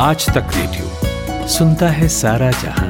आज तक रेडियो सुनता है सारा जहां।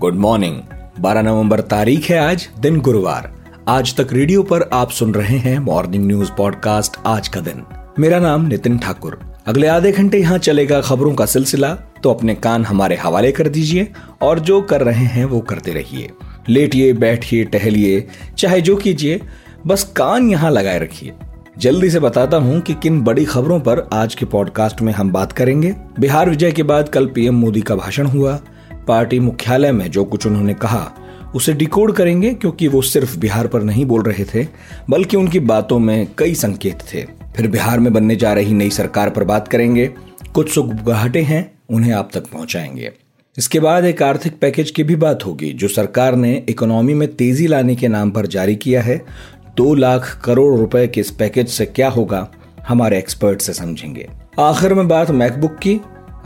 Good morning. 12 नवंबर तारीख है, आज दिन गुरुवार। आज तक रेडियो पर आप सुन रहे हैं मॉर्निंग न्यूज पॉडकास्ट आज का दिन। मेरा नाम नितिन ठाकुर। अगले आधे घंटे यहाँ चलेगा खबरों का सिलसिला, तो अपने कान हमारे हवाले कर दीजिए और जो कर रहे हैं वो करते रहिए। लेटिए, बैठिए, टहलिए, चाहे जो कीजिए, बस कान यहाँ लगाए रखिए। जल्दी से बताता हूँ कि किन बड़ी खबरों पर आज के पॉडकास्ट में हम बात करेंगे। बिहार विजय के बाद कल पीएम मोदी का भाषण हुआ। पार्टी मुख्यालय में जो कुछ उन्होंने कहा उसे डिकोड करेंगे, क्योंकि वो सिर्फ बिहार पर नहीं बोल रहे थे, बल्कि उनकी बातों में कई संकेत थे। फिर बिहार में बनने जा रही नई सरकार पर बात करेंगे। कुछ सुगबुगाहटें हैं, उन्हें आप तक पहुंचाएंगे। इसके बाद एक आर्थिक पैकेज की भी बात होगी, जो सरकार ने इकोनॉमी में तेजी लाने के नाम पर जारी किया है। 2 लाख करोड़ रुपए के इस पैकेज से क्या होगा, हमारे एक्सपर्ट से समझेंगे। आखिर में बात मैकबुक की।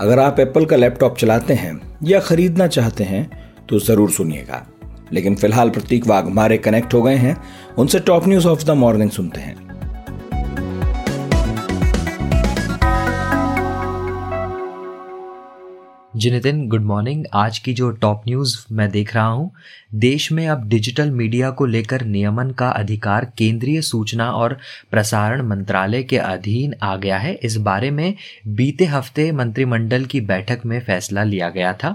अगर आप एप्पल का लैपटॉप चलाते हैं या खरीदना चाहते हैं तो जरूर सुनिएगा। लेकिन फिलहाल प्रतीक वाघ हमारे कनेक्ट हो गए हैं, उनसे top news of the morning सुनते हैं। जी नितिन, गुड मॉर्निंग। आज की जो टॉप न्यूज मैं देख रहा हूँ, देश में अब डिजिटल मीडिया को लेकर नियमन का अधिकार केंद्रीय सूचना और प्रसारण मंत्रालय के अधीन आ गया है। इस बारे में बीते हफ्ते मंत्रिमंडल की बैठक में फैसला लिया गया था।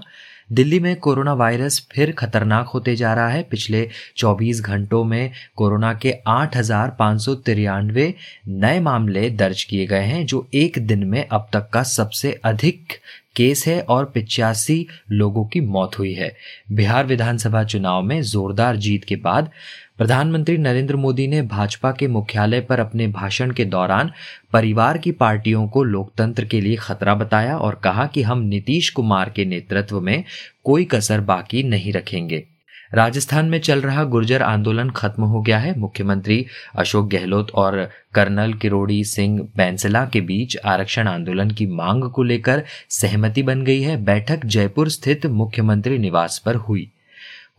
दिल्ली में कोरोना वायरस फिर खतरनाक होते जा रहा है। पिछले 24 घंटों में कोरोना के 8,593 नए मामले दर्ज किए गए हैं, जो एक दिन में अब तक का सबसे अधिक केस है और 85 लोगों की मौत हुई है। बिहार विधानसभा चुनाव में जोरदार जीत के बाद प्रधानमंत्री नरेंद्र मोदी ने भाजपा के मुख्यालय पर अपने भाषण के दौरान परिवार की पार्टियों को लोकतंत्र के लिए खतरा बताया और कहा कि हम नीतीश कुमार के नेतृत्व में कोई कसर बाकी नहीं रखेंगे। राजस्थान में चल रहा गुर्जर आंदोलन खत्म हो गया है। मुख्यमंत्री अशोक गहलोत और कर्नल किरोड़ी सिंह बैंसला के बीच आरक्षण आंदोलन की मांग को लेकर सहमति बन गई है। बैठक जयपुर स्थित मुख्यमंत्री निवास पर हुई।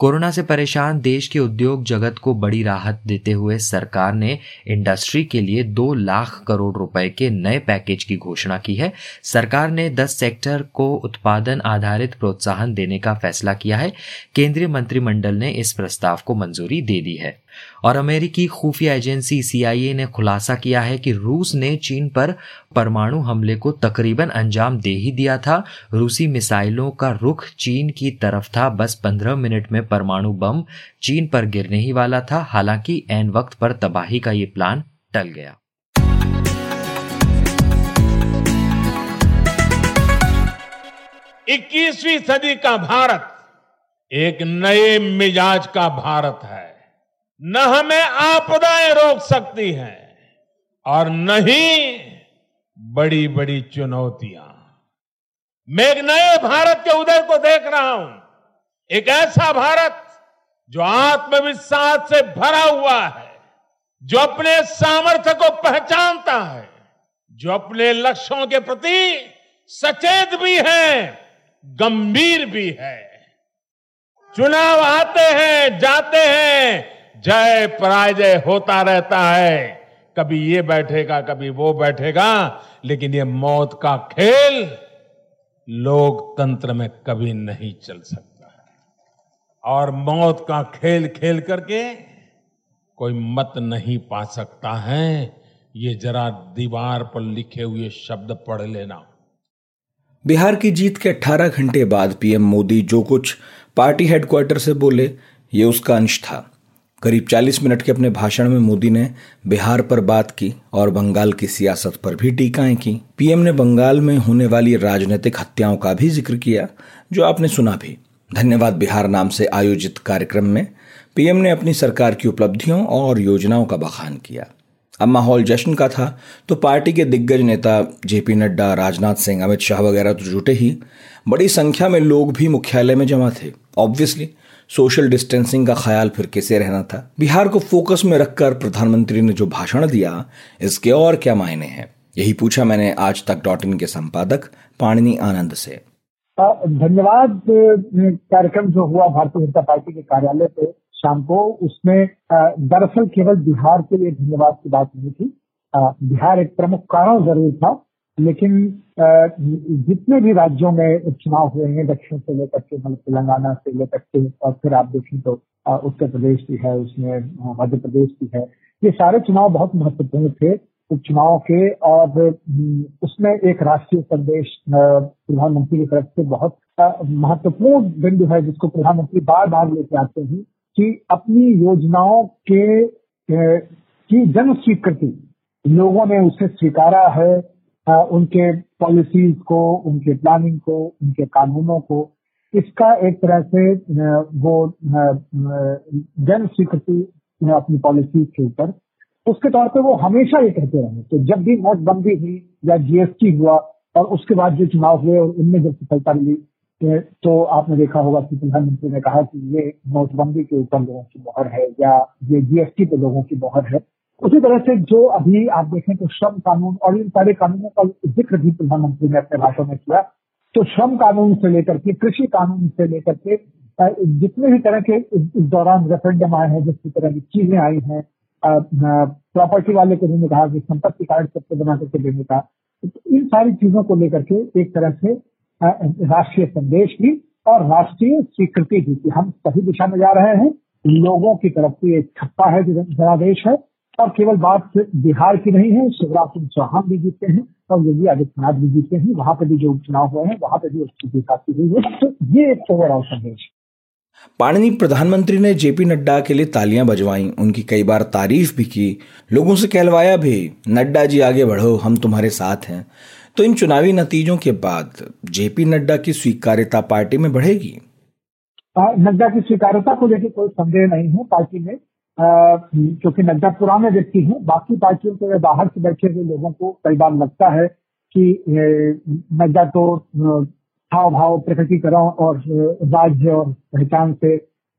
कोरोना से परेशान देश के उद्योग जगत को बड़ी राहत देते हुए सरकार ने इंडस्ट्री के लिए 2 लाख करोड़ रुपए के नए पैकेज की घोषणा की है। सरकार ने 10 सेक्टर को उत्पादन आधारित प्रोत्साहन देने का फैसला किया है। केंद्रीय मंत्रिमंडल ने इस प्रस्ताव को मंजूरी दे दी है। और अमेरिकी खुफिया एजेंसी CIA ने खुलासा किया है कि रूस ने चीन पर परमाणु हमले को तकरीबन अंजाम दे ही दिया था। रूसी मिसाइलों का रुख चीन की तरफ था। बस 15 मिनट में परमाणु बम चीन पर गिरने ही वाला था। हालांकि ऐन वक्त पर तबाही का ये प्लान टल गया। इक्कीसवीं सदी का भारत एक नए मिजाज का भारत है। न हमें आपदाएं रोक सकती हैं और न ही बड़ी बड़ी चुनौतियां। मैं एक नए भारत के उदय को देख रहा हूं। एक ऐसा भारत जो आत्मविश्वास से भरा हुआ है, जो अपने सामर्थ्य को पहचानता है, जो अपने लक्ष्यों के प्रति सचेत भी है, गंभीर भी है। चुनाव आते हैं, जाते हैं, जय पराजय होता रहता है। कभी ये बैठेगा, कभी वो बैठेगा, लेकिन ये मौत का खेल लोकतंत्र में कभी नहीं चल सकता है। और मौत का खेल खेल करके कोई मत नहीं पा सकता है। ये जरा दीवार पर लिखे हुए शब्द पढ़ लेना। बिहार की जीत के 18 घंटे बाद पीएम मोदी जो कुछ पार्टी हेडक्वार्टर से बोले, ये उसका अंश था। करीब 40 मिनट के अपने भाषण में मोदी ने बिहार पर बात की और बंगाल की सियासत पर भी टीकाएं की। पीएम ने बंगाल में होने वाली राजनीतिक हत्याओं का भी जिक्र किया, जो आपने सुना भी। धन्यवाद बिहार नाम से आयोजित कार्यक्रम में पीएम ने अपनी सरकार की उपलब्धियों और योजनाओं का बखान किया। अब माहौल जश्न का था, तो पार्टी के दिग्गज नेता जेपी नड्डा, राजनाथ सिंह, अमित शाह वगैरह तो जुटे ही, बड़ी संख्या में लोग भी मुख्यालय में जमा थे। ऑब्वियसली सोशल डिस्टेंसिंग का ख्याल फिर कैसे रहना था। बिहार को फोकस में रखकर प्रधानमंत्री ने जो भाषण दिया, इसके और क्या मायने हैं, यही पूछा मैंने आज तक .in के संपादक पाणिनी आनंद से। धन्यवाद कार्यक्रम जो हुआ भारतीय जनता पार्टी के कार्यालय पे, शाम को, उसमें दरअसल केवल बिहार के लिए धन्यवाद की बात नहीं थी। बिहार एक प्रमुख कारण जरूर था, लेकिन जितने भी राज्यों में उपचुनाव हुए हैं, दक्षिण से लेकर के तेलंगाना से लेकर के, और फिर आप देखें तो उत्तर प्रदेश भी है, उसमें मध्य प्रदेश भी है, ये सारे चुनाव बहुत महत्वपूर्ण थे उपचुनाव के, और उसमें एक राष्ट्रीय संदेश प्रधानमंत्री की तरफ से बहुत महत्वपूर्ण बिंदु है, जिसको प्रधानमंत्री बार बार लेके आते हैं कि अपनी योजनाओं की जन स्वीकृति, लोगों ने उसे स्वीकारा है, उनके पॉलिसीज को, उनके प्लानिंग को, उनके कानूनों को, इसका एक तरह से वो जन स्वीकृति अपनी पॉलिसीज के ऊपर, उसके तौर पे वो हमेशा ये कहते रहे। तो जब भी नोटबंदी हुई या जीएसटी हुआ और उसके बाद जो चुनाव हुए और उनमें जब सफलता मिली, तो आपने देखा होगा कि प्रधानमंत्री ने कहा कि ये नोटबंदी के ऊपर लोगों की मोहर है या ये जीएसटी पे लोगों की मोहर है। उसी तरह से जो अभी आप देखें तो श्रम कानून और इन सारे कानूनों का जिक्र भी प्रधानमंत्री ने अपने भाषण में किया। तो श्रम कानून से लेकर के, कृषि कानून से लेकर के, जितने भी तरह के इस दौरान रेफरेंडम आए हैं, जिसकी तरह की चीजें आई हैं, प्रॉपर्टी वाले को भी कहा कि संपत्ति कार्ड सबसे बना करके देने का, इन सारी चीजों को लेकर के एक तरह से राष्ट्रीय संदेश भी और राष्ट्रीय स्वीकृति भी कि हम सही दिशा में जा रहे हैं, लोगों की तरफ से एक छप्पा है जनादेश है। और केवल बात बिहार की नहीं है, शिवराज सिंह चौहान भी जीते हैं और योगी आदित्यनाथ भी जीते हैं, वहां पर भी जो उपचुनाव हुए हैं वहां पर भी उसकी जीताती हुई है। तो ये एक ओवरऑल संदेश। पाणिनी, प्रधानमंत्री ने जेपी नड्डा के लिए तालियां बजवाईं, उनकी कई बार तारीफ भी की, लोगों से कहलवाया भी, नड्डा जी आगे बढ़ो, हम तुम्हारे साथ हैं। तो इन चुनावी नतीजों के बाद जेपी नड्डा की स्वीकार्यता पार्टी में बढ़ेगी? नड्डा की स्वीकार्यता को लेकर कोई संदेह नहीं है पार्टी में, क्योंकि नड्डा पुराने व्यक्ति हैं। बाकी पार्टियों के बाहर से बैठे हुए लोगों को कई बार लगता है कि नड्डा तो हाव भाव, प्रकटीकरण और राज्य और पहचान से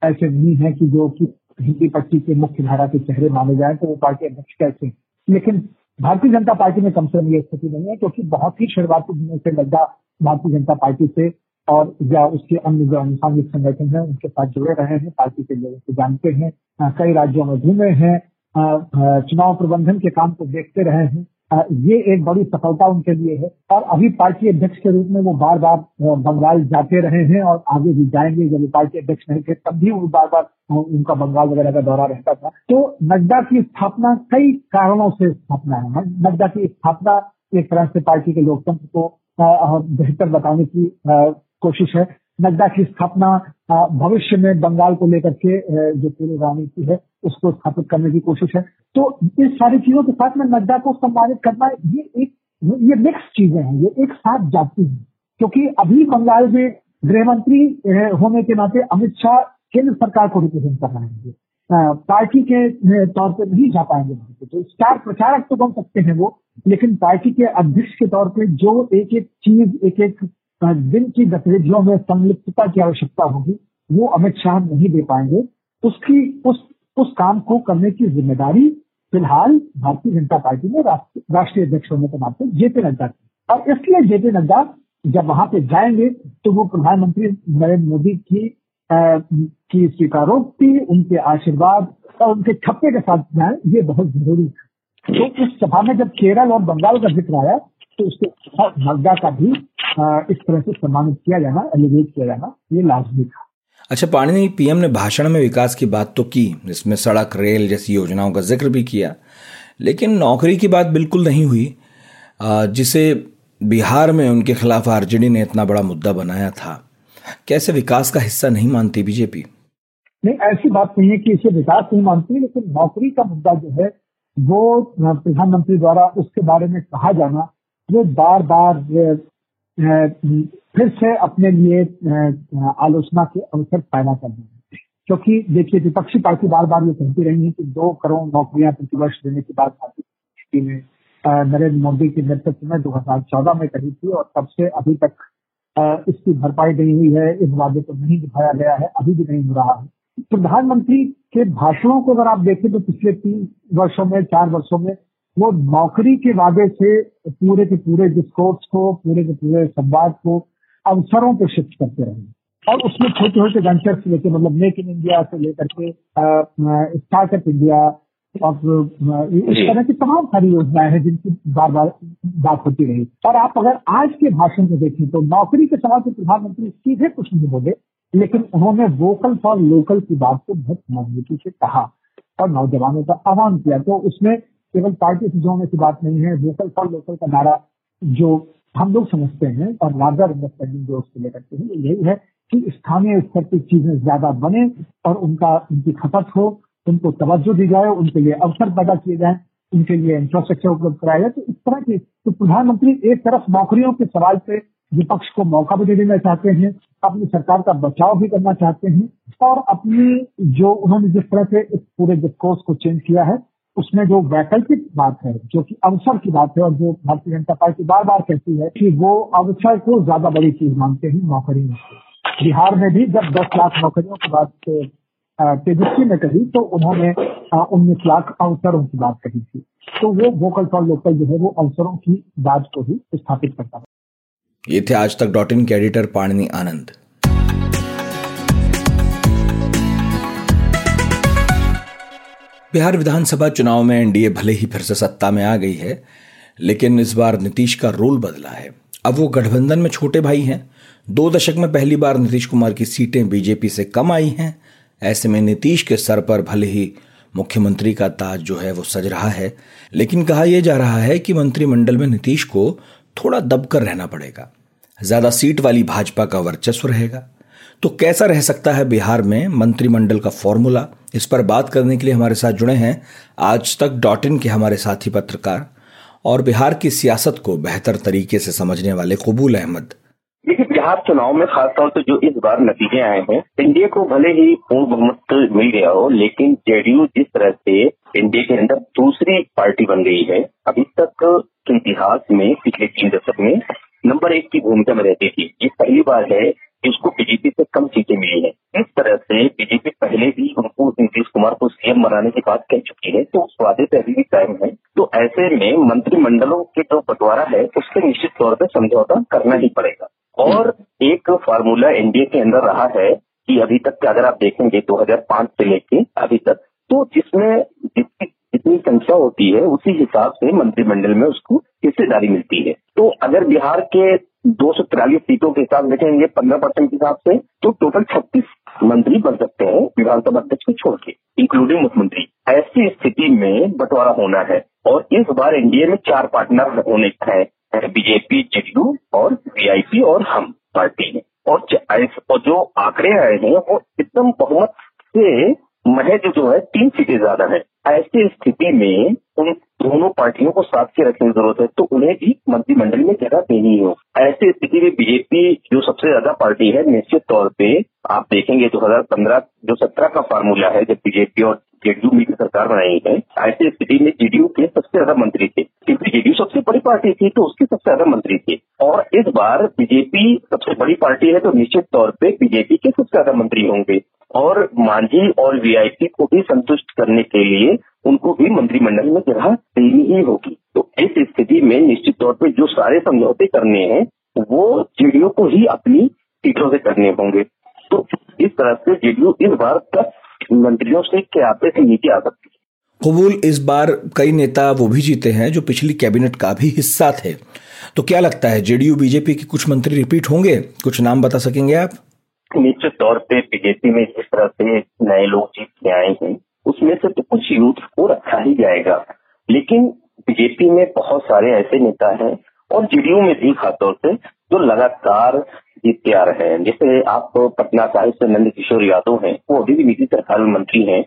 ऐसे नहीं है कि जो कि हिंदी पट्टी के मुख्य धारा के चेहरे माने जाए, तो वो पार्टी अध्यक्ष कैसे हैं। लेकिन भारतीय जनता पार्टी में कम से कम ये स्थिति नहीं है, क्योंकि बहुत ही शुरुआती दिनों से नड्डा भारतीय जनता पार्टी से और या उसके अन्य जो अनुसांगिक संगठन है उनके साथ जुड़े रहे हैं, पार्टी के लोगों को जानते हैं, कई राज्यों में घूमे हैं, चुनाव प्रबंधन के काम को देखते रहे हैं। ये एक बड़ी सफलता उनके लिए है। और अभी पार्टी अध्यक्ष के रूप में वो बार बार बंगाल जाते रहे हैं और आगे भी जाएंगे। जब पार्टी अध्यक्ष नहीं थे तब भी वो बार बार उनका बंगाल वगैरह का दौरा रहता था। तो नड्डा की स्थापना कई कारणों से स्थापना है। नड्डा की स्थापना एक तरह से पार्टी के लोकतंत्र को बेहतर बताने की कोशिश है। नड्डा की स्थापना भविष्य में बंगाल को लेकर के जो पूरी रणनीति है उसको स्थापित करने की कोशिश है। तो इस सारी चीजों के साथ में नड्डा को सम्मानित करना, ये मिक्स चीजें हैं, ये एक साथ जाती हैं। क्योंकि अभी बंगाल में गृहमंत्री होने के नाते अमित शाह केंद्र सरकार को रिप्रेजेंट कर रहे हैं, पार्टी के तौर पर नहीं जा पाएंगे। तो स्टार प्रचारक तो बन सकते हैं वो, लेकिन पार्टी के अध्यक्ष के तौर पर जो एक एक चीज, एक एक दिन की गतिविधियों में संलिप्तता की आवश्यकता होगी, वो अमित शाह नहीं दे पाएंगे। उस काम को करने की जिम्मेदारी फिलहाल भारतीय जनता पार्टी में राष्ट्रीय अध्यक्ष होने के नाते जेपी नड्डा की। और इसलिए जेपी नड्डा जब वहां पे जाएंगे तो वो प्रधानमंत्री नरेंद्र मोदी की स्वीकारोक्ति, उनके आशीर्वाद और उनके छप्पे के साथ जाए, ये बहुत जरूरी है। तो इस सभा में जब केरल और बंगाल का जिक्र आया तो उसके साथ नड्डा का भी इस तरह से सम्मानित किया जाना, एलिवेट किया जाना, ये लाजमी था। अच्छा पाणिनी, पीएम ने भाषण में विकास की बात तो की, जिसमें सड़क, रेल जैसी योजनाओं का जिक्र भी किया, लेकिन नौकरी की बात बिल्कुल नहीं हुई, जिसे बिहार में उनके खिलाफ आरजेडी ने इतना बड़ा मुद्दा बनाया था। कैसे विकास का हिस्सा नहीं मानती बीजेपी? नहीं, ऐसी बात नहीं है कि इसे विकास नहीं मानती, लेकिन नौकरी का मुद्दा जो है वो प्रधानमंत्री द्वारा उसके बारे में कहा जाना, वो बार बार फिर से अपने लिए आलोचना के अवसर पैदा कर रहे हैं। क्योंकि देखिए, विपक्षी पार्टी बार बार ये कहती रही है कि 2 करोड़ नौकरियां प्रतिवर्ष देने की बात भारतीय में नरेंद्र मोदी के नेतृत्व में 2014 में कही थी, और तब से अभी तक इसकी भरपाई नहीं हुई है, इस वादे को नहीं दिखाया गया है, अभी भी नहीं हो रहा है। प्रधानमंत्री के भाषणों को अगर आप देखें तो पिछले 3 वर्षों में, 4 वर्षों में वो नौकरी के वादे से पूरे के पूरे डिस्कोर्स को, पूरे के पूरे संवाद को अवसरों पर शिफ्ट करते रहे। और उसमें छोटे छोटे वेंचर्स लेके मतलब मेक इन इंडिया से लेकर के स्टार्टअप इंडिया और इस तरह की तमाम सारी योजनाएं हैं जिनकी बार बार बात होती रही। और आप अगर आज के भाषण को देखें तो नौकरी के सवाल पर प्रधानमंत्री सीधे कुछ नहीं बोले, लेकिन उन्होंने वोकल फॉर लोकल की बात को बहुत मजबूती से कहा और नौजवानों का आह्वान किया। तो उसमें केवल पार्टी से जोड़ने की बात नहीं है, वोकल फॉर लोकल का नारा जो हम लोग समझते हैं और लार्जर अंडरस्टैंडिंग जो उसको लेकर के हैं यही है कि स्थानीय स्तर की चीजें ज्यादा बने और उनकी खपत हो, उनको तवज्जो दी जाए, उनके लिए अवसर पैदा किए जाए, उनके लिए इंफ्रास्ट्रक्चर उपलब्ध कराया जाए। तो इस तरह की तो प्रधानमंत्री एक तरफ नौकरियों के सवाल पे विपक्ष को मौका भी देना चाहते हैं, अपनी सरकार का बचाव भी करना चाहते हैं और अपनी जो उन्होंने जिस तरह से इस पूरे डिस्कोर्स को चेंज किया है उसमें जो वैकल्पिक बात है जो कि अवसर की बात है और जो भारतीय जनता पार्टी बार बार कहती है कि वो अवसर को ज्यादा बड़ी चीज मानते हैं नौकरियों से। बिहार में भी जब 10 लाख नौकरियों की बात तेजस्वी ने कही तो उन्होंने 19 लाख अवसरों की बात कही थी। तो वो वोकल फॉर लोकल जो है वो अवसरों की बात को ही स्थापित करता है। ये थे आज तक .in के एडिटर पाणिनी आनंद। बिहार विधानसभा चुनाव में एनडीए भले ही फिर से सत्ता में आ गई है, लेकिन इस बार नीतीश का रोल बदला है। अब वो गठबंधन में छोटे भाई हैं। 2 दशक में पहली बार नीतीश कुमार की सीटें बीजेपी से कम आई हैं। ऐसे में नीतीश के सर पर भले ही मुख्यमंत्री का ताज जो है वो सज रहा है, लेकिन कहा यह जा रहा है कि मंत्रिमंडल में नीतीश को थोड़ा दबकर रहना पड़ेगा। ज्यादा सीट वाली भाजपा का वर्चस्व रहेगा। तो कैसा रह सकता है बिहार में मंत्रिमंडल का फॉर्मूला, इस पर बात करने के लिए हमारे साथ जुड़े हैं आज तक .in के हमारे साथी पत्रकार और बिहार की सियासत को बेहतर तरीके से समझने वाले कबूल अहमद। देखिए, बिहार चुनाव में खासतौर से जो इस बार नतीजे आए हैं, एनडीए को भले ही पूर्ण बहुमत मिल गया हो, लेकिन जेडीयू जिस तरह से एनडीए के अंदर दूसरी पार्टी बन गई है, अभी तक इतिहास में पिछले 3 दशक में नंबर 1 की भूमिका में रहती थी। ये पहली बार है जिसको बीजेपी से कम सीटें मिली है। इस तरह से बीजेपी पहले भी उनको नीतीश कुमार को सीएम बनाने की बात कह चुकी है, तो उस वादे पे अभी भी कायम है। तो ऐसे में मंत्रिमंडलों के जो बंटवारा है उससे निश्चित तौर पर समझौता करना ही पड़ेगा। और एक फार्मूला एनडीए के अंदर रहा है कि अभी तक अगर आप देखेंगे 2005 से लेके अभी तक, तो जिसमें जितनी संख्या होती है उसी हिसाब से मंत्रिमंडल में उसको हिस्सेदारी मिलती है। तो अगर बिहार के 243 सीटों के हिसाब देखेंगे 15% के हिसाब से, तो टोटल 36 मंत्री बन सकते हैं विधानसभा अध्यक्ष को छोड़ के, इंक्लूडिंग मुख्यमंत्री। ऐसी स्थिति में बंटवारा होना है और इस बार एनडीए में 4 पार्टनर होने हैं, बीजेपी, जेडीयू और वीआईपी और हम पार्टी में। और जो आंकड़े आए हैं वो एकदम बहुमत से महज जो है 3 सीटें ज्यादा है। ऐसी स्थिति में उन दोनों पार्टियों को साथ के रखने की जरूरत है, तो उन्हें भी मंत्रिमंडल में जगह देनी हो। ऐसी स्थिति में बीजेपी जो सबसे ज्यादा पार्टी है, निश्चित तौर पे आप देखेंगे 2015 जो 17 का फार्मूला है जब बीजेपी और जेडीयू मिलकर सरकार बनाई है, ऐसी स्थिति में जेडीयू के सबसे ज्यादा मंत्री थे क्योंकि जेडीयू सबसे बड़ी पार्टी थी तो उसके सबसे ज्यादा मंत्री थे। और इस बार बीजेपी सबसे बड़ी पार्टी है तो निश्चित तौर पे बीजेपी के सबसे ज्यादा मंत्री होंगे। और मांझी और वीआईपी को भी संतुष्ट करने के लिए उनको भी मंत्रिमंडल में जगह देनी ही होगी। तो इस स्थिति में निश्चित तौर पे जो सारे समझौते करने हैं वो जेडीयू को ही अपनी सीटों से करने होंगे। तो इस तरह से जेडीयू इस बार तक मंत्रियों से क्यापे से नीचे आ सकती है। कबूल, इस बार कई नेता वो भी जीते हैं जो पिछली कैबिनेट का भी हिस्सा थे, तो क्या लगता है जेडीयू बीजेपी के कुछ मंत्री रिपीट होंगे? कुछ नाम बता सकेंगे आप? निश्चित तौर पे बीजेपी में जिस तरह से नए लोग जीत के आए हैं उसमें से तो कुछ यूथ को रखा ही जाएगा, लेकिन बीजेपी में बहुत सारे ऐसे नेता हैं और जेडीयू में भी खासतौर से जो लगातार जीतते आ रहे हैं। जैसे आप पटना साहिब से नंदकिशोर यादव हैं, वो अभी भी निजी सरकार में मंत्री हैं,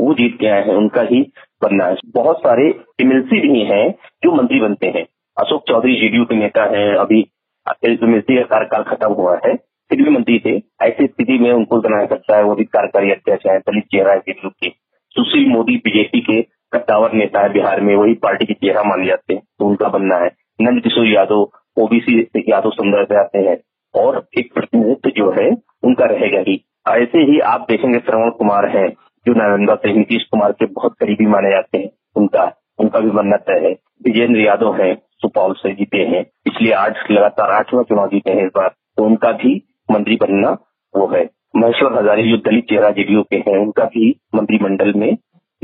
वो जीत के आए हैं, उनका ही बनना है। बहुत सारे एमएलसी भी हैं जो मंत्री बनते हैं। अशोक चौधरी जेडीयू के नेता हैं, अभी एमएलसी का कार्यकाल खत्म हुआ है, फिर भी मंत्री थे। ऐसी स्थिति में उनको बनाया सकता है, वो भी कार्यकारी अध्यक्ष है, दलित चेहरा है जेडीयू के। सुशील मोदी बीजेपी के कद्दावर नेता है बिहार में, वही पार्टी के चेहरा माने जाते हैं, तो उनका बनना है। नंदकिशोर यादव ओबीसी यादव समुदाय से आते हैं और एक प्रतिनिधित्व जो है उनका रहेगा ही। ऐसे ही आप देखेंगे श्रवण कुमार है जो नालंदा से नीतीश कुमार के बहुत करीबी माने जाते हैं, उनका भी बनना तय है। विजेंद्र यादव है, सुपौल से जीते हैं, पिछले 8 लगातार 8वां चुनाव जीते हैं इस बार, तो उनका भी मंत्री बनना वो है। महेश्वर हजारी जो दलित चेहरा जेडीयू के हैं, उनका भी मंत्रिमंडल में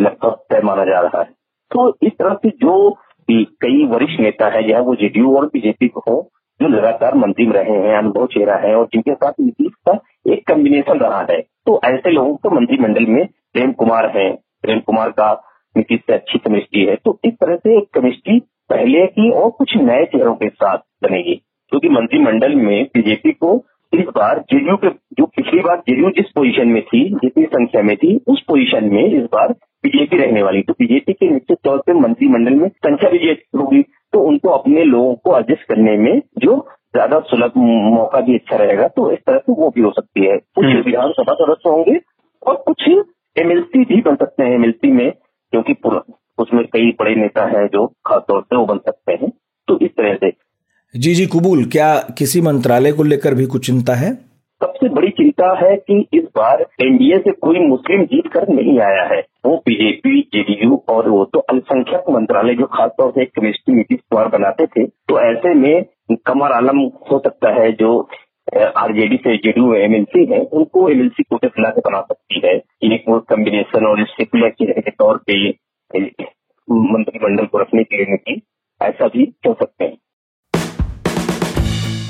लगभग तय माना जा रहा है। तो इस तरह से जो कई वरिष्ठ नेता है, यह वो जेडीयू और बीजेपी को हो, जो लगातार मंत्री रहे हैं, अनुभव चेहरा है और जिनके साथ नीतीश का एक कम्बिनेशन रहा है, तो ऐसे लोगों को मंत्रिमंडल में प्रेम कुमार है, प्रेम कुमार का नीतीश से अच्छी केमिस्ट्री है। तो इस तरह से एक केमिस्ट्री पहले की और कुछ नए चेहरों के साथ बनेगी, क्योंकि मंत्रिमंडल में बीजेपी को इस बार जेडीयू के जो पिछली बार जेडीयू जिस पोजीशन में थी, जितनी संख्या में थी, उस पोजीशन में इस बार बीजेपी रहने वाली, तो बीजेपी के निश्चित तौर पर मंत्रिमंडल में संख्या भी होगी, तो उनको अपने लोगों को एडजस्ट करने में जो ज्यादा सुलभ मौका भी अच्छा रहेगा। तो इस तरह से वो भी हो सकती है। कुछ विधानसभा सदस्य होंगे और कुछ एमएलसी भी बन सकते हैं, एमएलसी में क्योंकि उसमें कई बड़े नेता हैं जो खासतौर से वो बन सकते हैं। तो इस तरह से जी। कबूल, क्या किसी मंत्रालय को लेकर भी कुछ चिंता है? सबसे बड़ी चिंता है कि इस बार एनडीए से कोई मुस्लिम जीत कर नहीं आया है, वो बीजेपी, जेडीयू और वो तो अल्पसंख्यक मंत्रालय जो खासतौर से केमिस्ट्री नीतीश कुमार बनाते थे, तो ऐसे में कमर आलम हो सकता है जो आरजेडी से जेडीयू एमएलसी है, उनको एमएलसी कोटे से लाके बना सकती है। इनको कम्बिनेशन और सेक्युलर चेहरे के तौर पर मंत्रिमंडल को रखने के लिए ऐसा भी हो सकते हैं।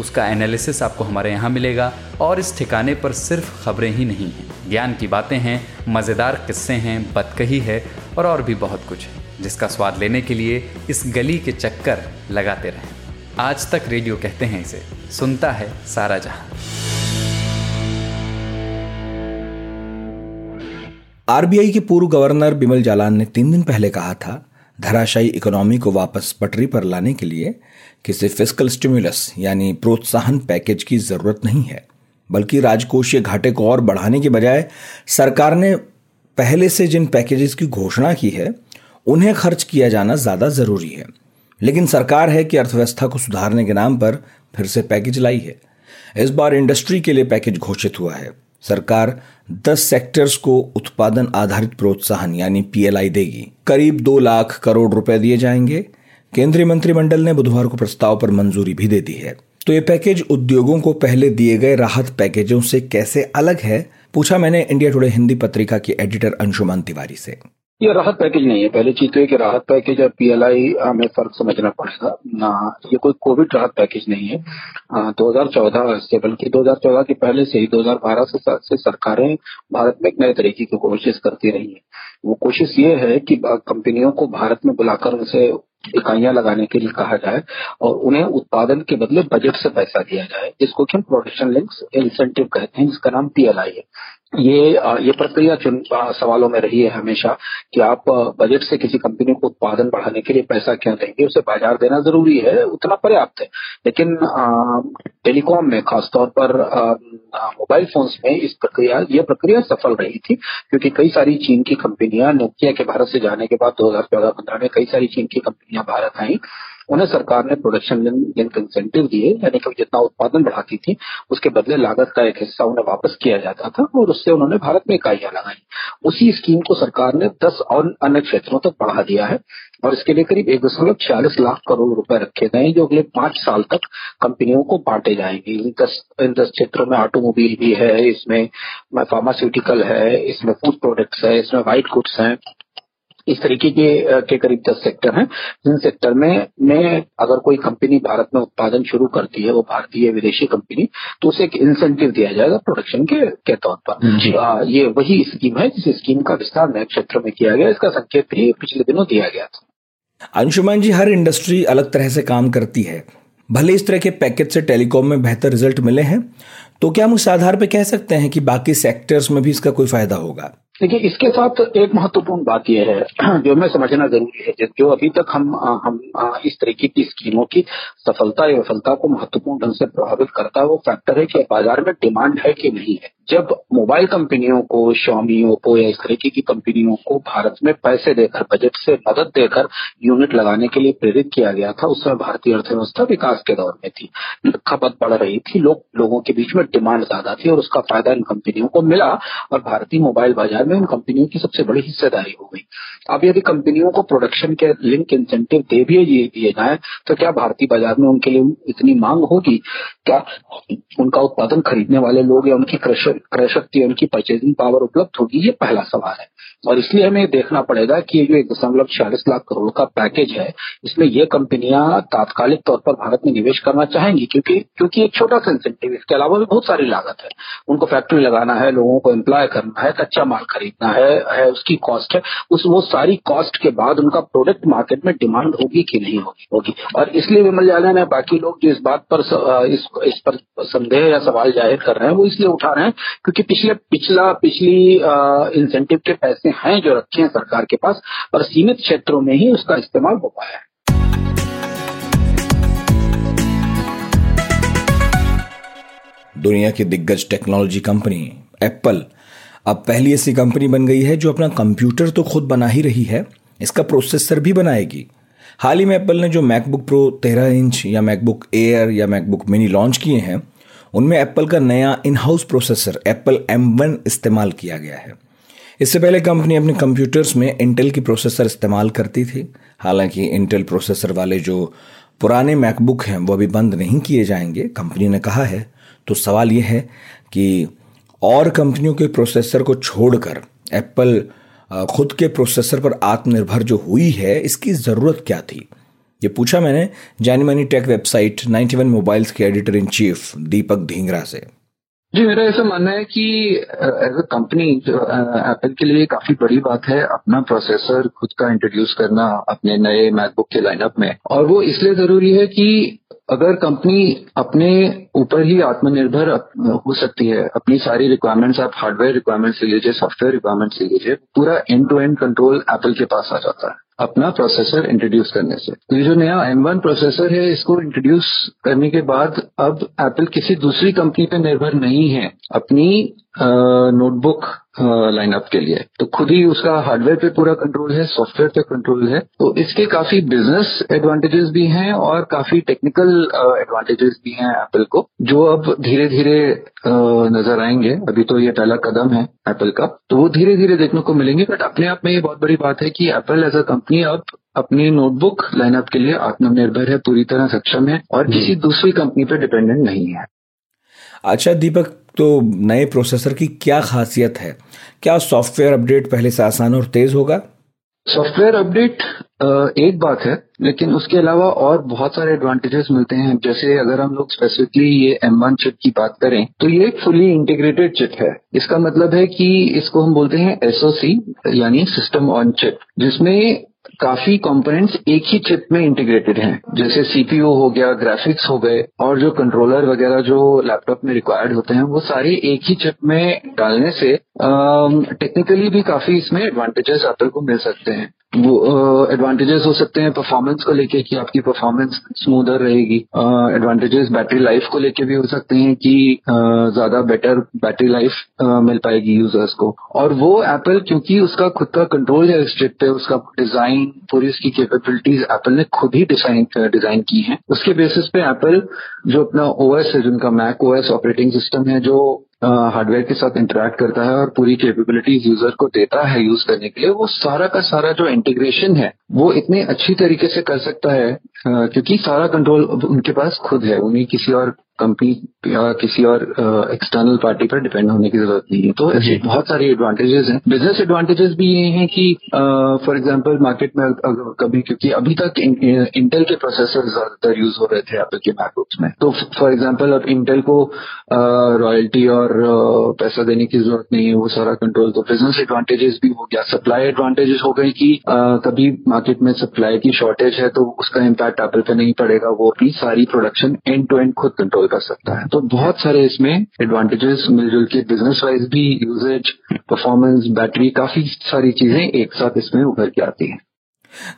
उसका एनालिसिस आपको हमारे यहाँ मिलेगा। और इस ठिकाने पर सिर्फ खबरें ही नहीं हैं, ज्ञान की बातें हैं, मज़ेदार किस्से हैं, बतकही है और भी बहुत कुछ है, जिसका स्वाद लेने के लिए इस गली के चक्कर लगाते रहें। आज तक रेडियो कहते हैं इसे, सुनता है सारा जहां। आरबीआई के पूर्व गवर्नर बिमल जालान ने 3 दिन पहले कहा था, धराशायी इकोनॉमी को वापस पटरी पर लाने के लिए किसी फिस्कल स्टिमुलस यानी प्रोत्साहन पैकेज की जरूरत नहीं है, बल्कि राजकोषीय घाटे को और बढ़ाने के बजाय सरकार ने पहले से जिन पैकेजेस की घोषणा की है उन्हें खर्च किया जाना ज़्यादा ज़रूरी है। लेकिन सरकार है कि अर्थव्यवस्था को सुधारने के नाम पर फिर से पैकेज लाई है। इस बार इंडस्ट्री के लिए पैकेज घोषित हुआ है। सरकार 10 सेक्टर्स को उत्पादन आधारित प्रोत्साहन यानी PLI देगी। करीब 2 लाख करोड़ रुपए दिए जाएंगे। केंद्रीय मंत्रिमंडल ने बुधवार को प्रस्ताव पर मंजूरी भी दे दी है। तो ये पैकेज उद्योगों को पहले दिए गए राहत पैकेजों से कैसे अलग है, पूछा मैंने इंडिया टुडे हिंदी पत्रिका के एडिटर अंशुमान तिवारी से। ये राहत पैकेज नहीं है। पहले चीज तो है कि राहत पैकेज और PLI में फर्क समझना पड़ेगा ना। ये कोई कोविड राहत पैकेज नहीं है। 2014 से, बल्कि 2014 के पहले से ही 2012 से सरकारें भारत में एक नए तरीके की कोशिश करती रही है। वो कोशिश ये है कि कंपनियों को भारत में बुलाकर उनसे इकाइयां लगाने के लिए कहा जाए और उन्हें उत्पादन के बदले बजट से पैसा दिया जाए, जिसको कि हम प्रोडक्शन लिंक्स इंसेंटिव कहते हैं, जिसका नाम PLI है। ये प्रक्रिया सवालों में रही है हमेशा कि आप बजट से किसी कंपनी को उत्पादन बढ़ाने के लिए पैसा क्यों देंगे, उसे बाजार देना जरूरी है, उतना पर्याप्त है। लेकिन टेलीकॉम में खासतौर पर मोबाइल फोन्स में ये प्रक्रिया सफल रही थी, क्योंकि कई सारी चीन की कंपनियां, नोकिया के भारत से जाने के बाद 2014-15 में कई सारी चीन की कंपनियां भारत आई, उन्हें सरकार ने प्रोडक्शन लिंक इंसेंटिव दिए, यानी कि जितना उत्पादन बढ़ाती थी उसके बदले लागत का एक हिस्सा उन्हें वापस किया जाता था और उससे उन्होंने भारत में इकाइयां लगाई। उसी स्कीम को सरकार ने 10 और अन्य क्षेत्रों तक बढ़ा दिया है और इसके लिए करीब 1.46 लाख करोड़ रुपए रखे गए हैं, जो अगले 5 साल तक कंपनियों को बांटे जाएंगे। इन 10 क्षेत्रों में ऑटोमोबाइल भी है, इसमें फार्मास्यूटिकल है, इसमें फूड प्रोडक्ट्स है, इसमें व्हाइट गुड्स है। इस तरीके के करीब 10 सेक्टर हैं, जिन सेक्टर में अगर कोई कंपनी भारत में उत्पादन शुरू करती है, वो भारतीय विदेशी कंपनी, तो उसे एक इंसेंटिव दिया जाएगा प्रोडक्शन के तौर पर। ये वही स्कीम है जिस स्कीम का विस्तार नए क्षेत्रों में किया गया। इसका संकेत भी पिछले दिनों दिया गया था। अंशुमान जी, हर इंडस्ट्री अलग तरह से काम करती है। भले इस तरह के पैकेज से टेलीकॉम में बेहतर रिजल्ट मिले हैं, तो क्या हम उस आधार पर कह सकते हैं कि बाकी सेक्टर्स में भी इसका कोई फायदा होगा? देखिए, इसके साथ एक महत्वपूर्ण बात यह है जो हमें समझना जरूरी है, जो अभी तक हम इस तरीके की स्कीमों की सफलता या विफलता को महत्वपूर्ण ढंग से प्रभावित करता है, वो फैक्टर है कि बाजार में डिमांड है कि नहीं है। जब मोबाइल कंपनियों को, शॉमियों को या इस तरीके की कंपनियों को भारत में पैसे देकर, बजट से मदद देकर यूनिट लगाने के लिए प्रेरित किया गया था, उस समय भारतीय अर्थव्यवस्था विकास के दौर में थी, खपत बढ़ रही थी, लोगों के बीच में डिमांड ज्यादा थी और उसका फायदा इन कंपनियों को मिला और भारतीय मोबाइल बाजार में इन कंपनियों की सबसे बड़ी हिस्सेदारी हो गई। अब यदि कंपनियों को प्रोडक्शन के लिंक इंसेंटिव दे भी दिए जाए तो क्या भारतीय बाजार में उनके लिए इतनी मांग होगी? क्या उनका उत्पादन खरीदने वाले लोग या उनकी क्रय शक्ति, उनकी परचेजिंग पावर उपलब्ध होगी? ये पहला सवाल है। और इसलिए हमें देखना पड़ेगा कि जो 1.46 लाख करोड़ का पैकेज है, इसमें ये कंपनियां तात्कालिक तौर पर भारत में निवेश करना चाहेंगी, क्योंकि एक छोटा सा इंसेंटिव, इसके अलावा भी बहुत सारी लागत है। उनको फैक्ट्री लगाना है, लोगों को एम्प्लॉय करना है, कच्चा माल खरीदना है, उसकी कॉस्ट है, वो सारी कॉस्ट के बाद उनका प्रोडक्ट मार्केट में डिमांड होगी कि नहीं होगी। और इसलिए विमल जालान ने बाकी लोग जो इस बात पर इस पर संदेह या सवाल जाहिर कर रहे हैं, वो इसलिए उठा रहे हैं क्योंकि पिछली इंसेंटिव के पैसे हैं जो रखे हैं सरकार के पास और सीमित क्षेत्रों में ही उसका इस्तेमाल हो पाया है। दुनिया की दिग्गज टेक्नोलॉजी कंपनी एप्पल अब पहली ऐसी कंपनी बन गई है जो अपना कंप्यूटर तो खुद बना ही रही है, इसका प्रोसेसर भी बनाएगी। हाल ही में एप्पल ने जो मैकबुक प्रो 13 इंच या मैकबुक एयर या मैकबुक मिनी लॉन्च किए हैं, उनमें एप्पल का नया in house processor Apple M1 इस्तेमाल किया गया है। इससे पहले कंपनी अपने कंप्यूटर्स में इंटेल की प्रोसेसर इस्तेमाल करती थी। हालांकि इंटेल प्रोसेसर वाले जो पुराने मैकबुक हैं वो अभी बंद नहीं किए जाएंगे, कंपनी ने कहा है। तो सवाल ये है कि और कंपनियों के प्रोसेसर को छोड़कर एप्पल खुद के प्रोसेसर पर आत्मनिर्भर जो हुई है, इसकी ज़रूरत क्या थी? ये पूछा मैंने जानी मानी टेक वेबसाइट 91 मोबाइल्स के editor in chief Deepak Dhingra से। जी, मेरा ऐसा मानना है कि एज अ कंपनी एप्पल के लिए काफी बड़ी बात है अपना प्रोसेसर खुद का इंट्रोड्यूस करना अपने नए मैकबुक के लाइनअप में। और वो इसलिए जरूरी है कि अगर कंपनी अपने ऊपर ही आत्मनिर्भर हो सकती है, अपनी सारी रिक्वायरमेंट्स, आप हार्डवेयर रिक्वायरमेंट्स से लीजिए, सॉफ्टवेयर रिक्वायरमेंट्स से लीजिए, पूरा end to end control Apple के पास आ जाता है अपना प्रोसेसर इंट्रोड्यूस करने से। तो ये जो नया M1 प्रोसेसर है, इसको इंट्रोड्यूस करने के बाद अब एप्पल किसी दूसरी कंपनी पर निर्भर नहीं है अपनी नोटबुक लाइनअप के लिए। तो खुद ही उसका हार्डवेयर पे पूरा कंट्रोल है, सॉफ्टवेयर पे कंट्रोल है। तो इसके काफी बिजनेस एडवांटेजेस भी हैं और काफी टेक्निकल एडवांटेजेस भी हैं एप्पल को, जो अब धीरे धीरे नजर आएंगे। अभी तो ये पहला कदम है एप्पल का, तो वो धीरे धीरे देखने को मिलेंगे। बट अपने आप में ये बहुत बड़ी बात है कि एप्पल एज अ कंपनी अब अपनी नोटबुक लाइनअप के लिए आत्मनिर्भर है, पूरी तरह सक्षम है और किसी दूसरी कंपनी पर डिपेंडेंट नहीं है। अच्छा दीपक, तो नए प्रोसेसर की क्या खासियत है? क्या सॉफ्टवेयर अपडेट पहले से आसान और तेज होगा? सॉफ्टवेयर अपडेट एक बात है, लेकिन उसके अलावा और बहुत सारे एडवांटेजेस मिलते हैं। जैसे अगर हम लोग स्पेसिफिकली ये M1 चिप की बात करें तो ये एक फुली इंटीग्रेटेड चिप है। इसका मतलब है कि इसको हम बोलते हैं SoC, यानी सिस्टम ऑन चिप, जिसमें काफी कंपोनेंट्स एक ही चिप में इंटीग्रेटेड हैं। जैसे CPU हो गया, ग्राफिक्स हो गए और जो कंट्रोलर वगैरह जो लैपटॉप में रिक्वायर्ड होते हैं, वो सारे एक ही चिप में डालने से टेक्निकली भी काफी इसमें एडवांटेजेस एप्पल को मिल सकते हैं। वो एडवांटेजेस हो सकते हैं परफॉर्मेंस को लेके कि आपकी परफॉर्मेंस स्मूदर रहेगी। एडवांटेजेस बैटरी लाइफ को लेके भी हो सकते हैं कि ज्यादा बेटर बैटरी लाइफ मिल पाएगी यूजर्स को। और वो एप्पल, क्योंकि उसका खुद का कंट्रोल है इस चिप पे, उसका डिजाइन, पूरी उसकी कैपेबिलिटीज एप्पल ने खुद ही डिजाइन की है। उसके बेसिस पे एप्पल जो अपना OS है, जिनका macOS ऑपरेटिंग सिस्टम है, जो हार्डवेयर के साथ इंटरैक्ट करता है और पूरी कैपेबिलिटीज यूजर को देता है यूज करने के लिए, वो सारा का सारा जो इंटीग्रेशन है वो इतने अच्छी तरीके से कर सकता है क्योंकि सारा कंट्रोल उनके पास खुद है। उन्हें किसी और कंपनी या किसी और एक्सटर्नल पार्टी पर डिपेंड होने की जरूरत नहीं है। तो ऐसे बहुत सारे एडवांटेजेस हैं। बिजनेस एडवांटेजेस भी ये हैं कि फॉर एग्जांपल मार्केट में अगर कभी, क्योंकि अभी तक इंटेल के प्रोसेसर ज्यादातर यूज हो रहे थे एप्पल के मैकबुक्स में, तो फॉर एग्जांपल अब इंटेल को रॉयल्टी और पैसा देने की जरूरत नहीं है, वो सारा कंट्रोल। तो बिजनेस एडवांटेजेस भी हो गया। सप्लाई एडवांटेजेस हो गई कि कभी मार्केट में सप्लाई की शॉर्टेज है तो उसका इम्पैक्ट एप्पल पर नहीं पड़ेगा, वो अपनी सारी प्रोडक्शन एंड टू एंड खुद कंट्रोल कर सकता है। तो बहुत सारे इसमें एडवांटेजेस मिलजुल के बिजनेस वाइज भी, यूजेज, परफॉर्मेंस, बैटरी, काफी सारी चीजें एक साथ इसमें उभर के आती हैं।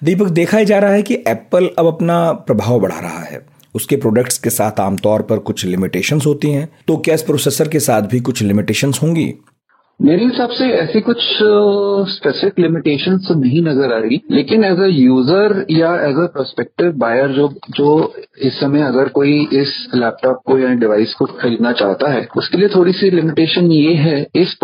दीपक, देखा जा रहा है कि एप्पल अब अपना प्रभाव बढ़ा रहा है। उसके प्रोडक्ट्स के साथ आमतौर पर कुछ लिमिटेशंस होती हैं, तो क्या इस प्रोसेसर के साथ भी कुछ लिमिटेशंस होंगी? मेरे हिसाब से ऐसी कुछ स्पेसिफिक लिमिटेशंस तो नहीं नजर आ रही, लेकिन एज अ यूजर या एज अ प्रोस्पेक्टिव बायर जो इस समय अगर कोई इस लैपटॉप को या डिवाइस को खरीदना चाहता है, उसके लिए थोड़ी सी लिमिटेशन ये है इस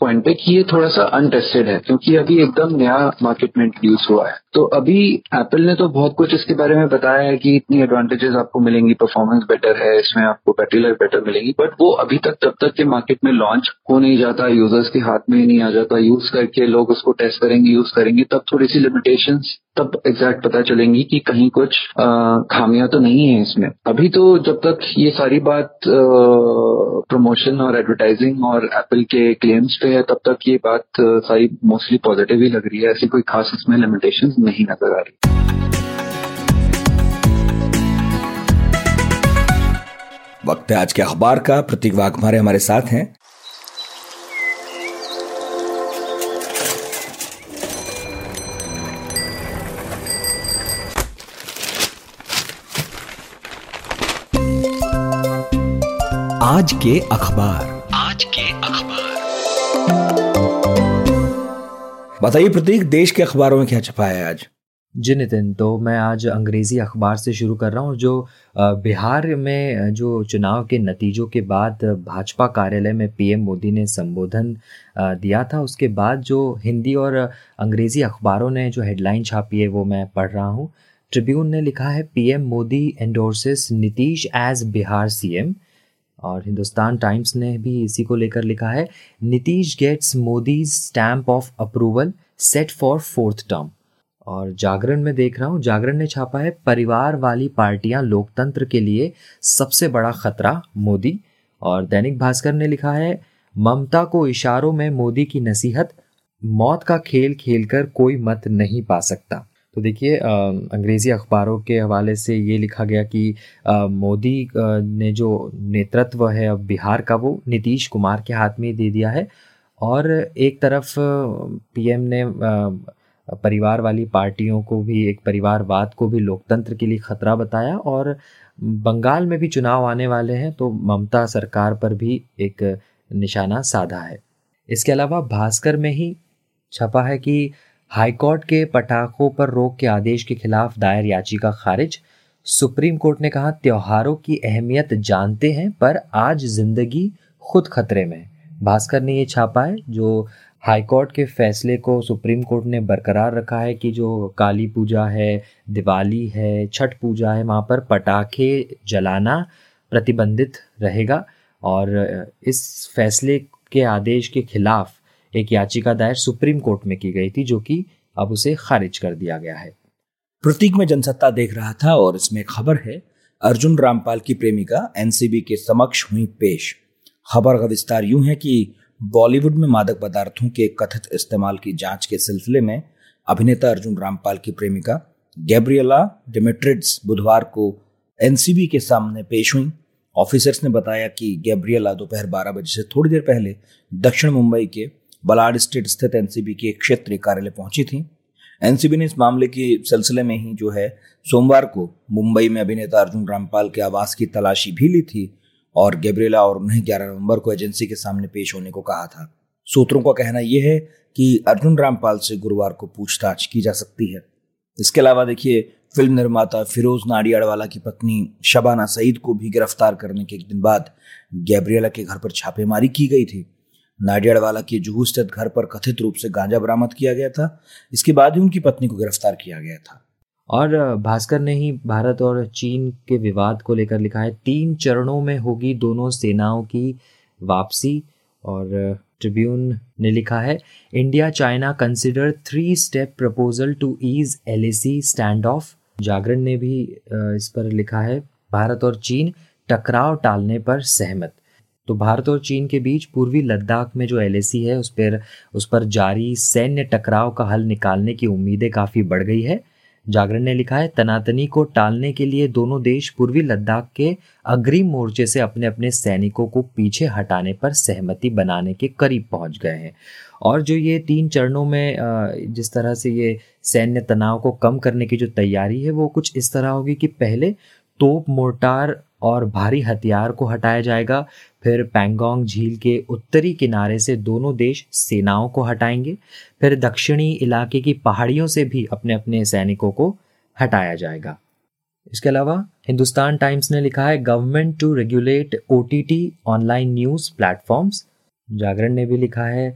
पॉइंट पे कि ये थोड़ा सा अनटेस्टेड है, क्योंकि अभी एकदम नया मार्केट में इंट्रोड्यूस हुआ है। तो अभी एप्पल ने तो बहुत कुछ इसके बारे में बताया है कि इतनी एडवांटेजेस आपको मिलेंगी, परफॉर्मेंस बेटर है, इसमें आपको बैटरी लाइफ बेटर मिलेगी, बट वो अभी तक तब तक के मार्केट में लॉन्च हो नहीं जाता, यूजर्स के हाथ में ही नहीं आ जाता, यूज करके लोग उसको टेस्ट करेंगे, यूज करेंगे, तब थोड़ी सी लिमिटेशंस तब एग्जैक्ट पता चलेंगी कि कहीं कुछ खामियां तो नहीं है इसमें। अभी तो जब तक ये सारी बात प्रमोशन और एडवर्टाइजिंग और एप्पल के क्लेम्स पे है, तब तक ये बात सारी मोस्टली पॉजिटिव ही लग रही है, ऐसी कोई खास इसमें लिमिटेशंस नहीं नजर आ रही। वक्त है आज के अखबार का। प्रतीक वाघ हमारे साथ हैं। आज के अखबार बताइए प्रतीक, देश के अखबारों में क्या छपा है आज? जी नितिन, तो मैं आज अंग्रेजी अखबार से शुरू कर रहा हूँ, जो बिहार में जो चुनाव के नतीजों के बाद भाजपा कार्यालय में पीएम मोदी ने संबोधन दिया था, उसके बाद जो हिंदी और अंग्रेजी अखबारों ने जो हेडलाइन छापी है वो मैं पढ़ रहा हूँ। ट्रिब्यून ने लिखा है, PM Modi endorses Nitish as Bihar CM, और हिंदुस्तान टाइम्स ने भी इसी को लेकर लिखा है, Nitish gets Modi's stamp of approval set for fourth term. और जागरण में देख रहा हूँ, जागरण ने छापा है, परिवार वाली पार्टियां लोकतंत्र के लिए सबसे बड़ा खतरा मोदी। और दैनिक भास्कर ने लिखा है, ममता को इशारों में मोदी की नसीहत, मौत का खेल खेलकर कोई मत नहीं पा सकता। तो देखिए, अंग्रेज़ी अखबारों के हवाले से ये लिखा गया कि मोदी ने जो नेतृत्व है अब बिहार का, वो नीतीश कुमार के हाथ में दे दिया है। और एक तरफ पीएम ने परिवार वाली पार्टियों को भी, एक परिवारवाद को भी लोकतंत्र के लिए खतरा बताया, और बंगाल में भी चुनाव आने वाले हैं तो ममता सरकार पर भी एक निशाना साधा है। इसके अलावा भास्कर में ही छपा है कि हाईकोर्ट के पटाखों पर रोक के आदेश के खिलाफ दायर याचिका खारिज, सुप्रीम कोर्ट ने कहा त्योहारों की अहमियत जानते हैं पर आज जिंदगी खुद खतरे में। भास्कर ने ये छापा है, जो हाईकोर्ट के फैसले को सुप्रीम कोर्ट ने बरकरार रखा है कि जो काली पूजा है, दिवाली है, छठ पूजा है, वहाँ पर पटाखे जलाना प्रतिबंधित रहेगा। और इस फैसले के आदेश के खिलाफ एक याचिका दायर सुप्रीम कोर्ट में की गई थी, जो कि अब उसे खारिज कर दिया गया है। प्रतीक, में जनसत्ता देख रहा था और इसमें खबर है, अर्जुन रामपाल की प्रेमिका एनसीबी के समक्ष हुई पेश। खबर का विस्तार यूं है कि बॉलीवुड में मादक पदार्थों के कथित इस्तेमाल की जांच के सिलसिले में अभिनेता अर्जुन रामपाल की प्रेमिका गैब्रिएला डेमेट्रिएडेस बुधवार को एनसीबी के सामने पेश हुई। ऑफिसर्स ने बताया कि गैब्रिएला दोपहर 12 बजे से थोड़ी देर पहले दक्षिण मुंबई के बलाड स्टेट स्थित एनसीबी के क्षेत्रीय कार्यालय पहुंची थी। एनसीबी ने इस मामले के सिलसिले में ही जो है सोमवार को मुंबई में अभिनेता अर्जुन रामपाल के आवास की तलाशी भी ली थी, और गैब्रिएला और उन्हें 11 नवंबर को एजेंसी के सामने पेश होने को कहा था। सूत्रों का कहना यह है कि अर्जुन रामपाल से गुरुवार को पूछताछ की जा सकती है। इसके अलावा देखिए, फिल्म निर्माता फिरोज नाडियाड़वाला की पत्नी शबाना सईद को भी गिरफ्तार करने के एक दिन बाद गैब्रिएला के घर पर छापेमारी की गई थी। नाडियाड़वाला के जुहू स्थित घर पर कथित रूप से गांजा बरामद किया गया था। इसके बाद ही उनकी पत्नी को गिरफ्तार किया गया था। और भास्कर ने ही भारत और चीन के विवाद को लेकर लिखा है, 3 चरणों में होगी दोनों सेनाओं की वापसी। और ट्रिब्यून ने लिखा है, इंडिया चाइना कंसिडर 3-स्टेप proposal to ease LAC standoff. Jagran ने भी इस पर लिखा है, भारत और चीन टकराव टालने पर सहमत। तो भारत और चीन के बीच पूर्वी लद्दाख में जो LAC है उस पर जारी सैन्य टकराव का हल निकालने की उम्मीदें काफ़ी बढ़ गई है। जागरण ने लिखा है, तनातनी को टालने के लिए दोनों देश पूर्वी लद्दाख के अग्रिम मोर्चे से अपने अपने सैनिकों को पीछे हटाने पर सहमति बनाने के करीब पहुंच गए हैं। और जो ये 3 चरणों में जिस तरह से ये सैन्य तनाव को कम करने की जो तैयारी है, वो कुछ इस तरह होगी कि पहले तोप मोर्टार और भारी हथियार को हटाया जाएगा। फिर पैंगोंग झील के उत्तरी किनारे से दोनों देश सेनाओं को हटाएंगे। फिर दक्षिणी इलाके की पहाड़ियों से भी अपने अपने सैनिकों को हटाया जाएगा। इसके अलावा हिंदुस्तान टाइम्स ने लिखा है government to regulate OTT online news platforms. Jagran ने भी लिखा है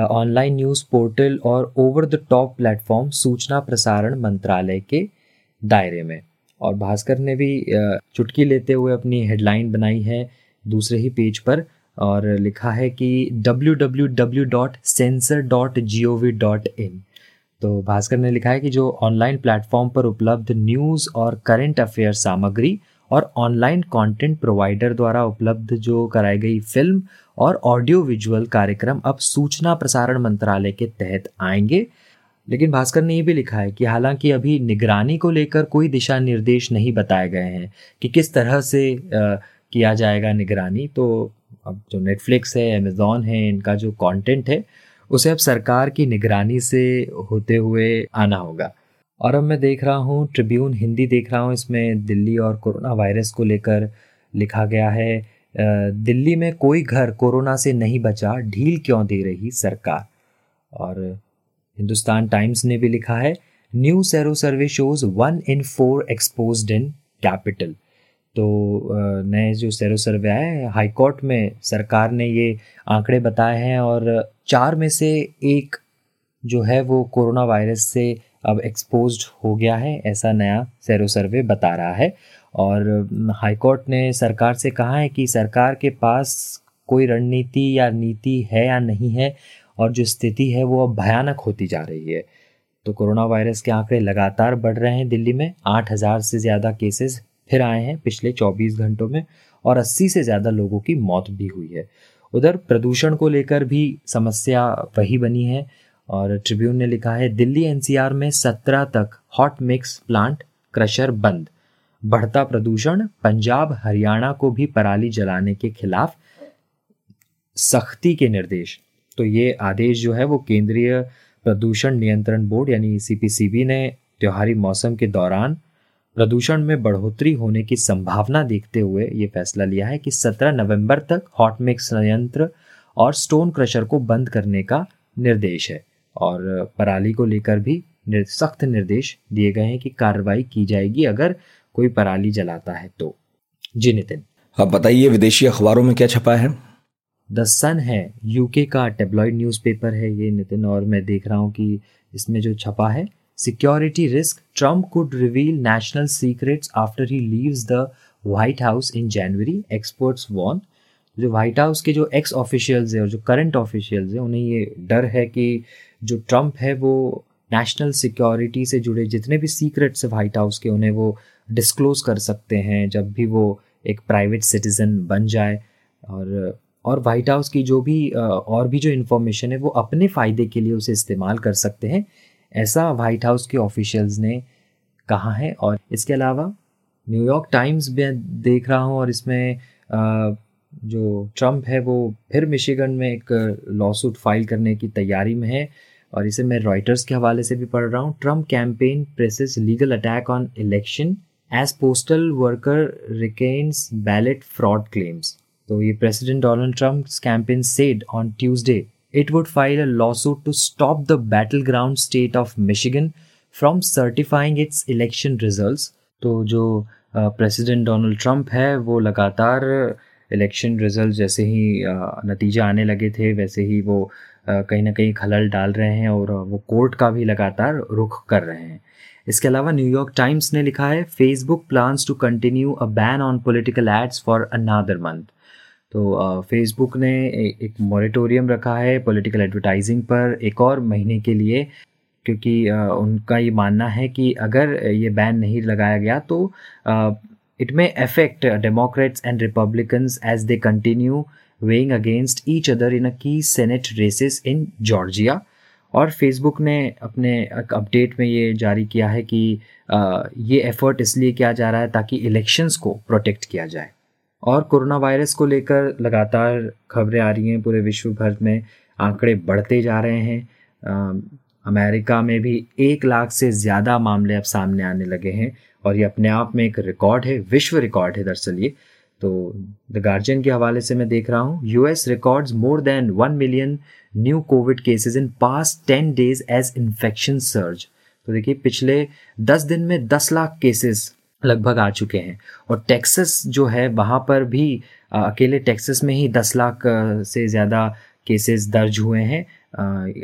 ऑनलाइन न्यूज़ पोर्टल और ओवर द टॉप प्लेटफॉर्म सूचना प्रसारण मंत्रालय के दायरे में। और भास्कर ने भी चुटकी लेते हुए अपनी हेडलाइन बनाई है दूसरे ही पेज पर और लिखा है कि www.censor.gov.in। तो भास्कर ने लिखा है कि जो ऑनलाइन प्लेटफॉर्म पर उपलब्ध न्यूज़ और करंट अफेयर सामग्री और ऑनलाइन कंटेंट प्रोवाइडर द्वारा उपलब्ध जो कराई गई फिल्म और ऑडियो विजुअल कार्यक्रम अब सूचना प्रसारण मंत्रालय के तहत आएंगे। लेकिन भास्कर ने ये भी लिखा है कि हालांकि अभी निगरानी को लेकर कोई दिशा निर्देश नहीं बताए गए हैं कि किस तरह से किया जाएगा निगरानी। तो अब जो नेटफ्लिक्स है, अमेज़ॉन है, इनका जो कंटेंट है उसे अब सरकार की निगरानी से होते हुए आना होगा। और अब मैं देख रहा हूँ ट्रिब्यून हिंदी देख रहा हूँ, इसमें दिल्ली और कोरोना वायरस को लेकर लिखा गया है दिल्ली में कोई घर कोरोना से नहीं बचा, ढील क्यों दे रही सरकार। और हिंदुस्तान टाइम्स ने भी लिखा है new sero survey shows 1 in 4 exposed in capital. तो नए जो सेरो सर्वे आए हाईकोर्ट में सरकार ने ये आंकड़े बताए हैं और 4 में से 1 जो है वो कोरोना वायरस से अब एक्सपोज्ड हो गया है, ऐसा नया सेरो सर्वे बता रहा है। और हाईकोर्ट ने सरकार से कहा है कि सरकार के पास कोई रणनीति या नीति है या नहीं है और जो स्थिति है वो अब भयानक होती जा रही है। तो कोरोना वायरस के आंकड़े लगातार बढ़ रहे हैं। दिल्ली में 8,000 से ज़्यादा केसेस फिर आए हैं पिछले 24 घंटों में और 80 से ज़्यादा लोगों की मौत भी हुई है। उधर प्रदूषण को लेकर भी समस्या वही बनी है और ट्रिब्यून ने लिखा है दिल्ली NCR में 17 तक हॉट मिक्स प्लांट क्रशर बंद, बढ़ता प्रदूषण, पंजाब हरियाणा को भी पराली जलाने के खिलाफ सख्ती के निर्देश। तो ये आदेश जो है वो केंद्रीय प्रदूषण नियंत्रण बोर्ड यानी CPCB ने त्योहारी मौसम के दौरान प्रदूषण में बढ़ोतरी होने की संभावना देखते हुए ये फैसला लिया है कि 17 नवंबर तक हॉट मिक्स संयंत्र और स्टोन क्रशर को बंद करने का निर्देश है। और पराली को लेकर भी सख्त निर्देश दिए गए हैं कि कार्रवाई की जाएगी अगर कोई पराली जलाता है तो। जी नितिन, अब बताइए विदेशी अखबारों में क्या छपा है। द सन है, UK का टेबलॉइड न्यूज़पेपर है ये नितिन, और मैं देख रहा हूँ कि इसमें जो छपा है security risk, Trump could reveal national secrets after he leaves the White House in January, experts warn. जो व्हाइट हाउस के जो एक्स ऑफिशियल्स हैं और जो करंट ऑफिशियल्स हैं उन्हें ये डर है कि जो ट्रम्प है वो नेशनल सिक्योरिटी से जुड़े जितने भी सीक्रेट्स व्हाइट हाउस के उन्हें वो डिस्क्लोज कर सकते हैं जब भी वो एक प्राइवेट सिटीजन बन जाए। और व्हाइट हाउस की जो भी और भी जो इन्फॉर्मेशन है वो अपने फ़ायदे के लिए उसे इस्तेमाल कर सकते हैं, ऐसा व्हाइट हाउस के ऑफिशियल्स ने कहा है। और इसके अलावा न्यूयॉर्क टाइम्स में देख रहा हूँ और इसमें जो ट्रम्प है वो फिर मिशिगन में एक लॉसूट फाइल करने की तैयारी में है और इसे मैं रॉयटर्स के हवाले से भी पढ़ रहा हूँ। Trump campaign presses legal attack on election as postal worker recants ballot fraud claims. तो ये president Donald Trump's campaign said on Tuesday it would file a lawsuit to stop the battleground state of Michigan from certifying its election results। तो जो president Donald Trump है वो लगातार election result जैसे ही नतीजे आने लगे थे वैसे ही वो कहीं ना कहीं खलल डाल रहे हैं और वो कोर्ट का भी लगातार रुख कर रहे हैं। इसके अलावा न्यूयॉर्क टाइम्स ने लिखा है Facebook plans to continue a ban on political ads for another month. तो फेसबुक ने एक मॉरिटोरियम रखा है पॉलिटिकल एडवर्टाइजिंग पर एक और महीने के लिए, क्योंकि उनका ये मानना है कि अगर ये बैन नहीं लगाया गया तो it may affect Democrats and Republicans as they continue vying against each other in a key Senate races in Georgia. और फेसबुक ने अपने एक अपडेट में ये जारी किया है कि ये एफर्ट इसलिए किया जा रहा है ताकि इलेक्शंस को प्रोटेक्ट किया जाए। और कोरोना वायरस को लेकर लगातार खबरें आ रही हैं, पूरे विश्व भर में आंकड़े बढ़ते जा रहे हैं। अमेरिका में भी 100,000 से ज़्यादा मामले अब सामने आने लगे हैं और ये अपने आप में एक रिकॉर्ड है, विश्व रिकॉर्ड है दरअसल ये। तो द गार्जियन के हवाले से मैं देख रहा हूँ, US records more than 1 million new Covid cases in past 10 days as infection surge. तो देखिए पिछले 10 दिन में 10 लाख केसेस लगभग आ चुके हैं। और टेक्सास जो है वहाँ पर भी अकेले टेक्सास में ही 10 लाख से ज़्यादा केसेस दर्ज हुए हैं।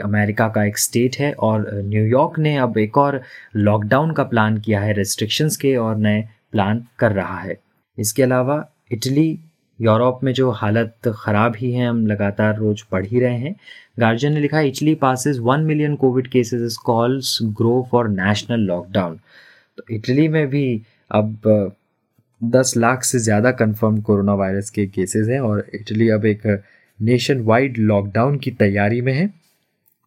अमेरिका का एक स्टेट है। और न्यूयॉर्क ने अब एक और लॉकडाउन का प्लान किया है, रेस्ट्रिक्शंस के और नए प्लान कर रहा है। इसके अलावा इटली, यूरोप में जो हालत ख़राब ही है, हम लगातार रोज़ पढ़ ही रहे हैं। गार्जियन ने लिखा, Italy passes 1 million COVID cases, calls grow for national lockdown. तो इटली में भी अब 10 लाख से ज़्यादा कंफर्म कोरोना वायरस के केसेस हैं और इटली अब एक नेशन वाइड लॉकडाउन की तैयारी में है।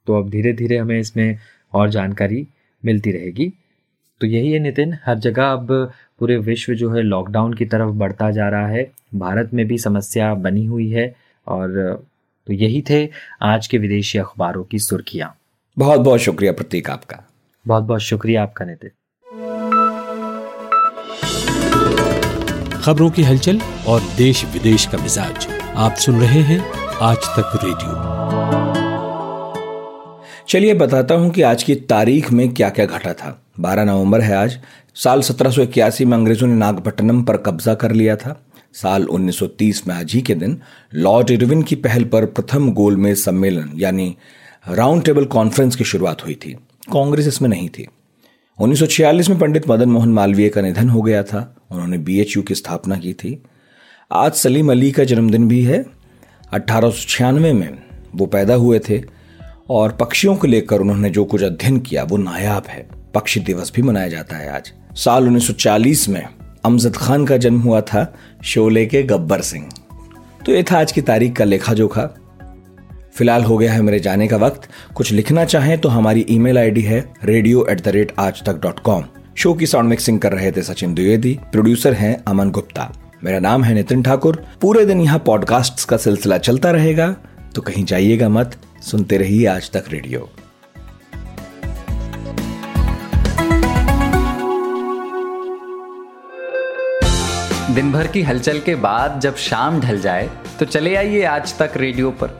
तो अब धीरे धीरे हमें इसमें और जानकारी मिलती रहेगी। तो यही है नितिन, हर जगह अब पूरे विश्व जो है लॉकडाउन की तरफ बढ़ता जा रहा है। भारत में भी समस्या बनी हुई है। और तो यही थे आज के विदेशी अखबारों की सुर्खियाँ। बहुत बहुत शुक्रिया प्रतीक आपका। बहुत बहुत शुक्रिया आपका नितिन। खबरों की हलचल और देश विदेश का मिजाज आप सुन रहे हैं आज तक रेडियो। चलिए बताता हूं कि आज की तारीख में क्या क्या घटा था। 12 नवंबर है आज। साल 1781 में अंग्रेजों ने नागपट्टनम पर कब्जा कर लिया था। साल 1930 में आज ही के दिन लॉर्ड इरविन की पहल पर प्रथम गोलमेज सम्मेलन यानी राउंड टेबल कॉन्फ्रेंस की शुरुआत हुई थी। कांग्रेस इसमें नहीं थी। 1946 में पंडित मदन मोहन मालवीय का निधन हो गया था। उन्होंने बीएचयू की स्थापना की थी। आज सलीम अली का जन्मदिन भी है। 1896 में वो पैदा हुए थे और पक्षियों को लेकर उन्होंने जो कुछ अध्ययन किया वो नायाब है। पक्षी दिवस भी मनाया जाता है आज। साल 1940 में अमजद खान का जन्म हुआ था, शोले के गब्बर सिंह। तो ये था आज की तारीख का लेखा जोखा। फिलहाल हो गया है मेरे जाने का वक्त। कुछ लिखना चाहें तो हमारी ईमेल आईडी है radio@aajtak.com। शो की साउंड मिक्सिंग कर रहे थे सचिन द्विवेदी, प्रोड्यूसर हैं अमन गुप्ता। मेरा नाम है नितिन ठाकुर। पूरे दिन यहाँ पॉडकास्ट्स का सिलसिला चलता रहेगा, तो कहीं जाइएगा मत, सुनते रहिए आज तक रेडियो। दिन भर की हलचल के बाद जब शाम ढल जाए तो चले आइए आज तक रेडियो पर।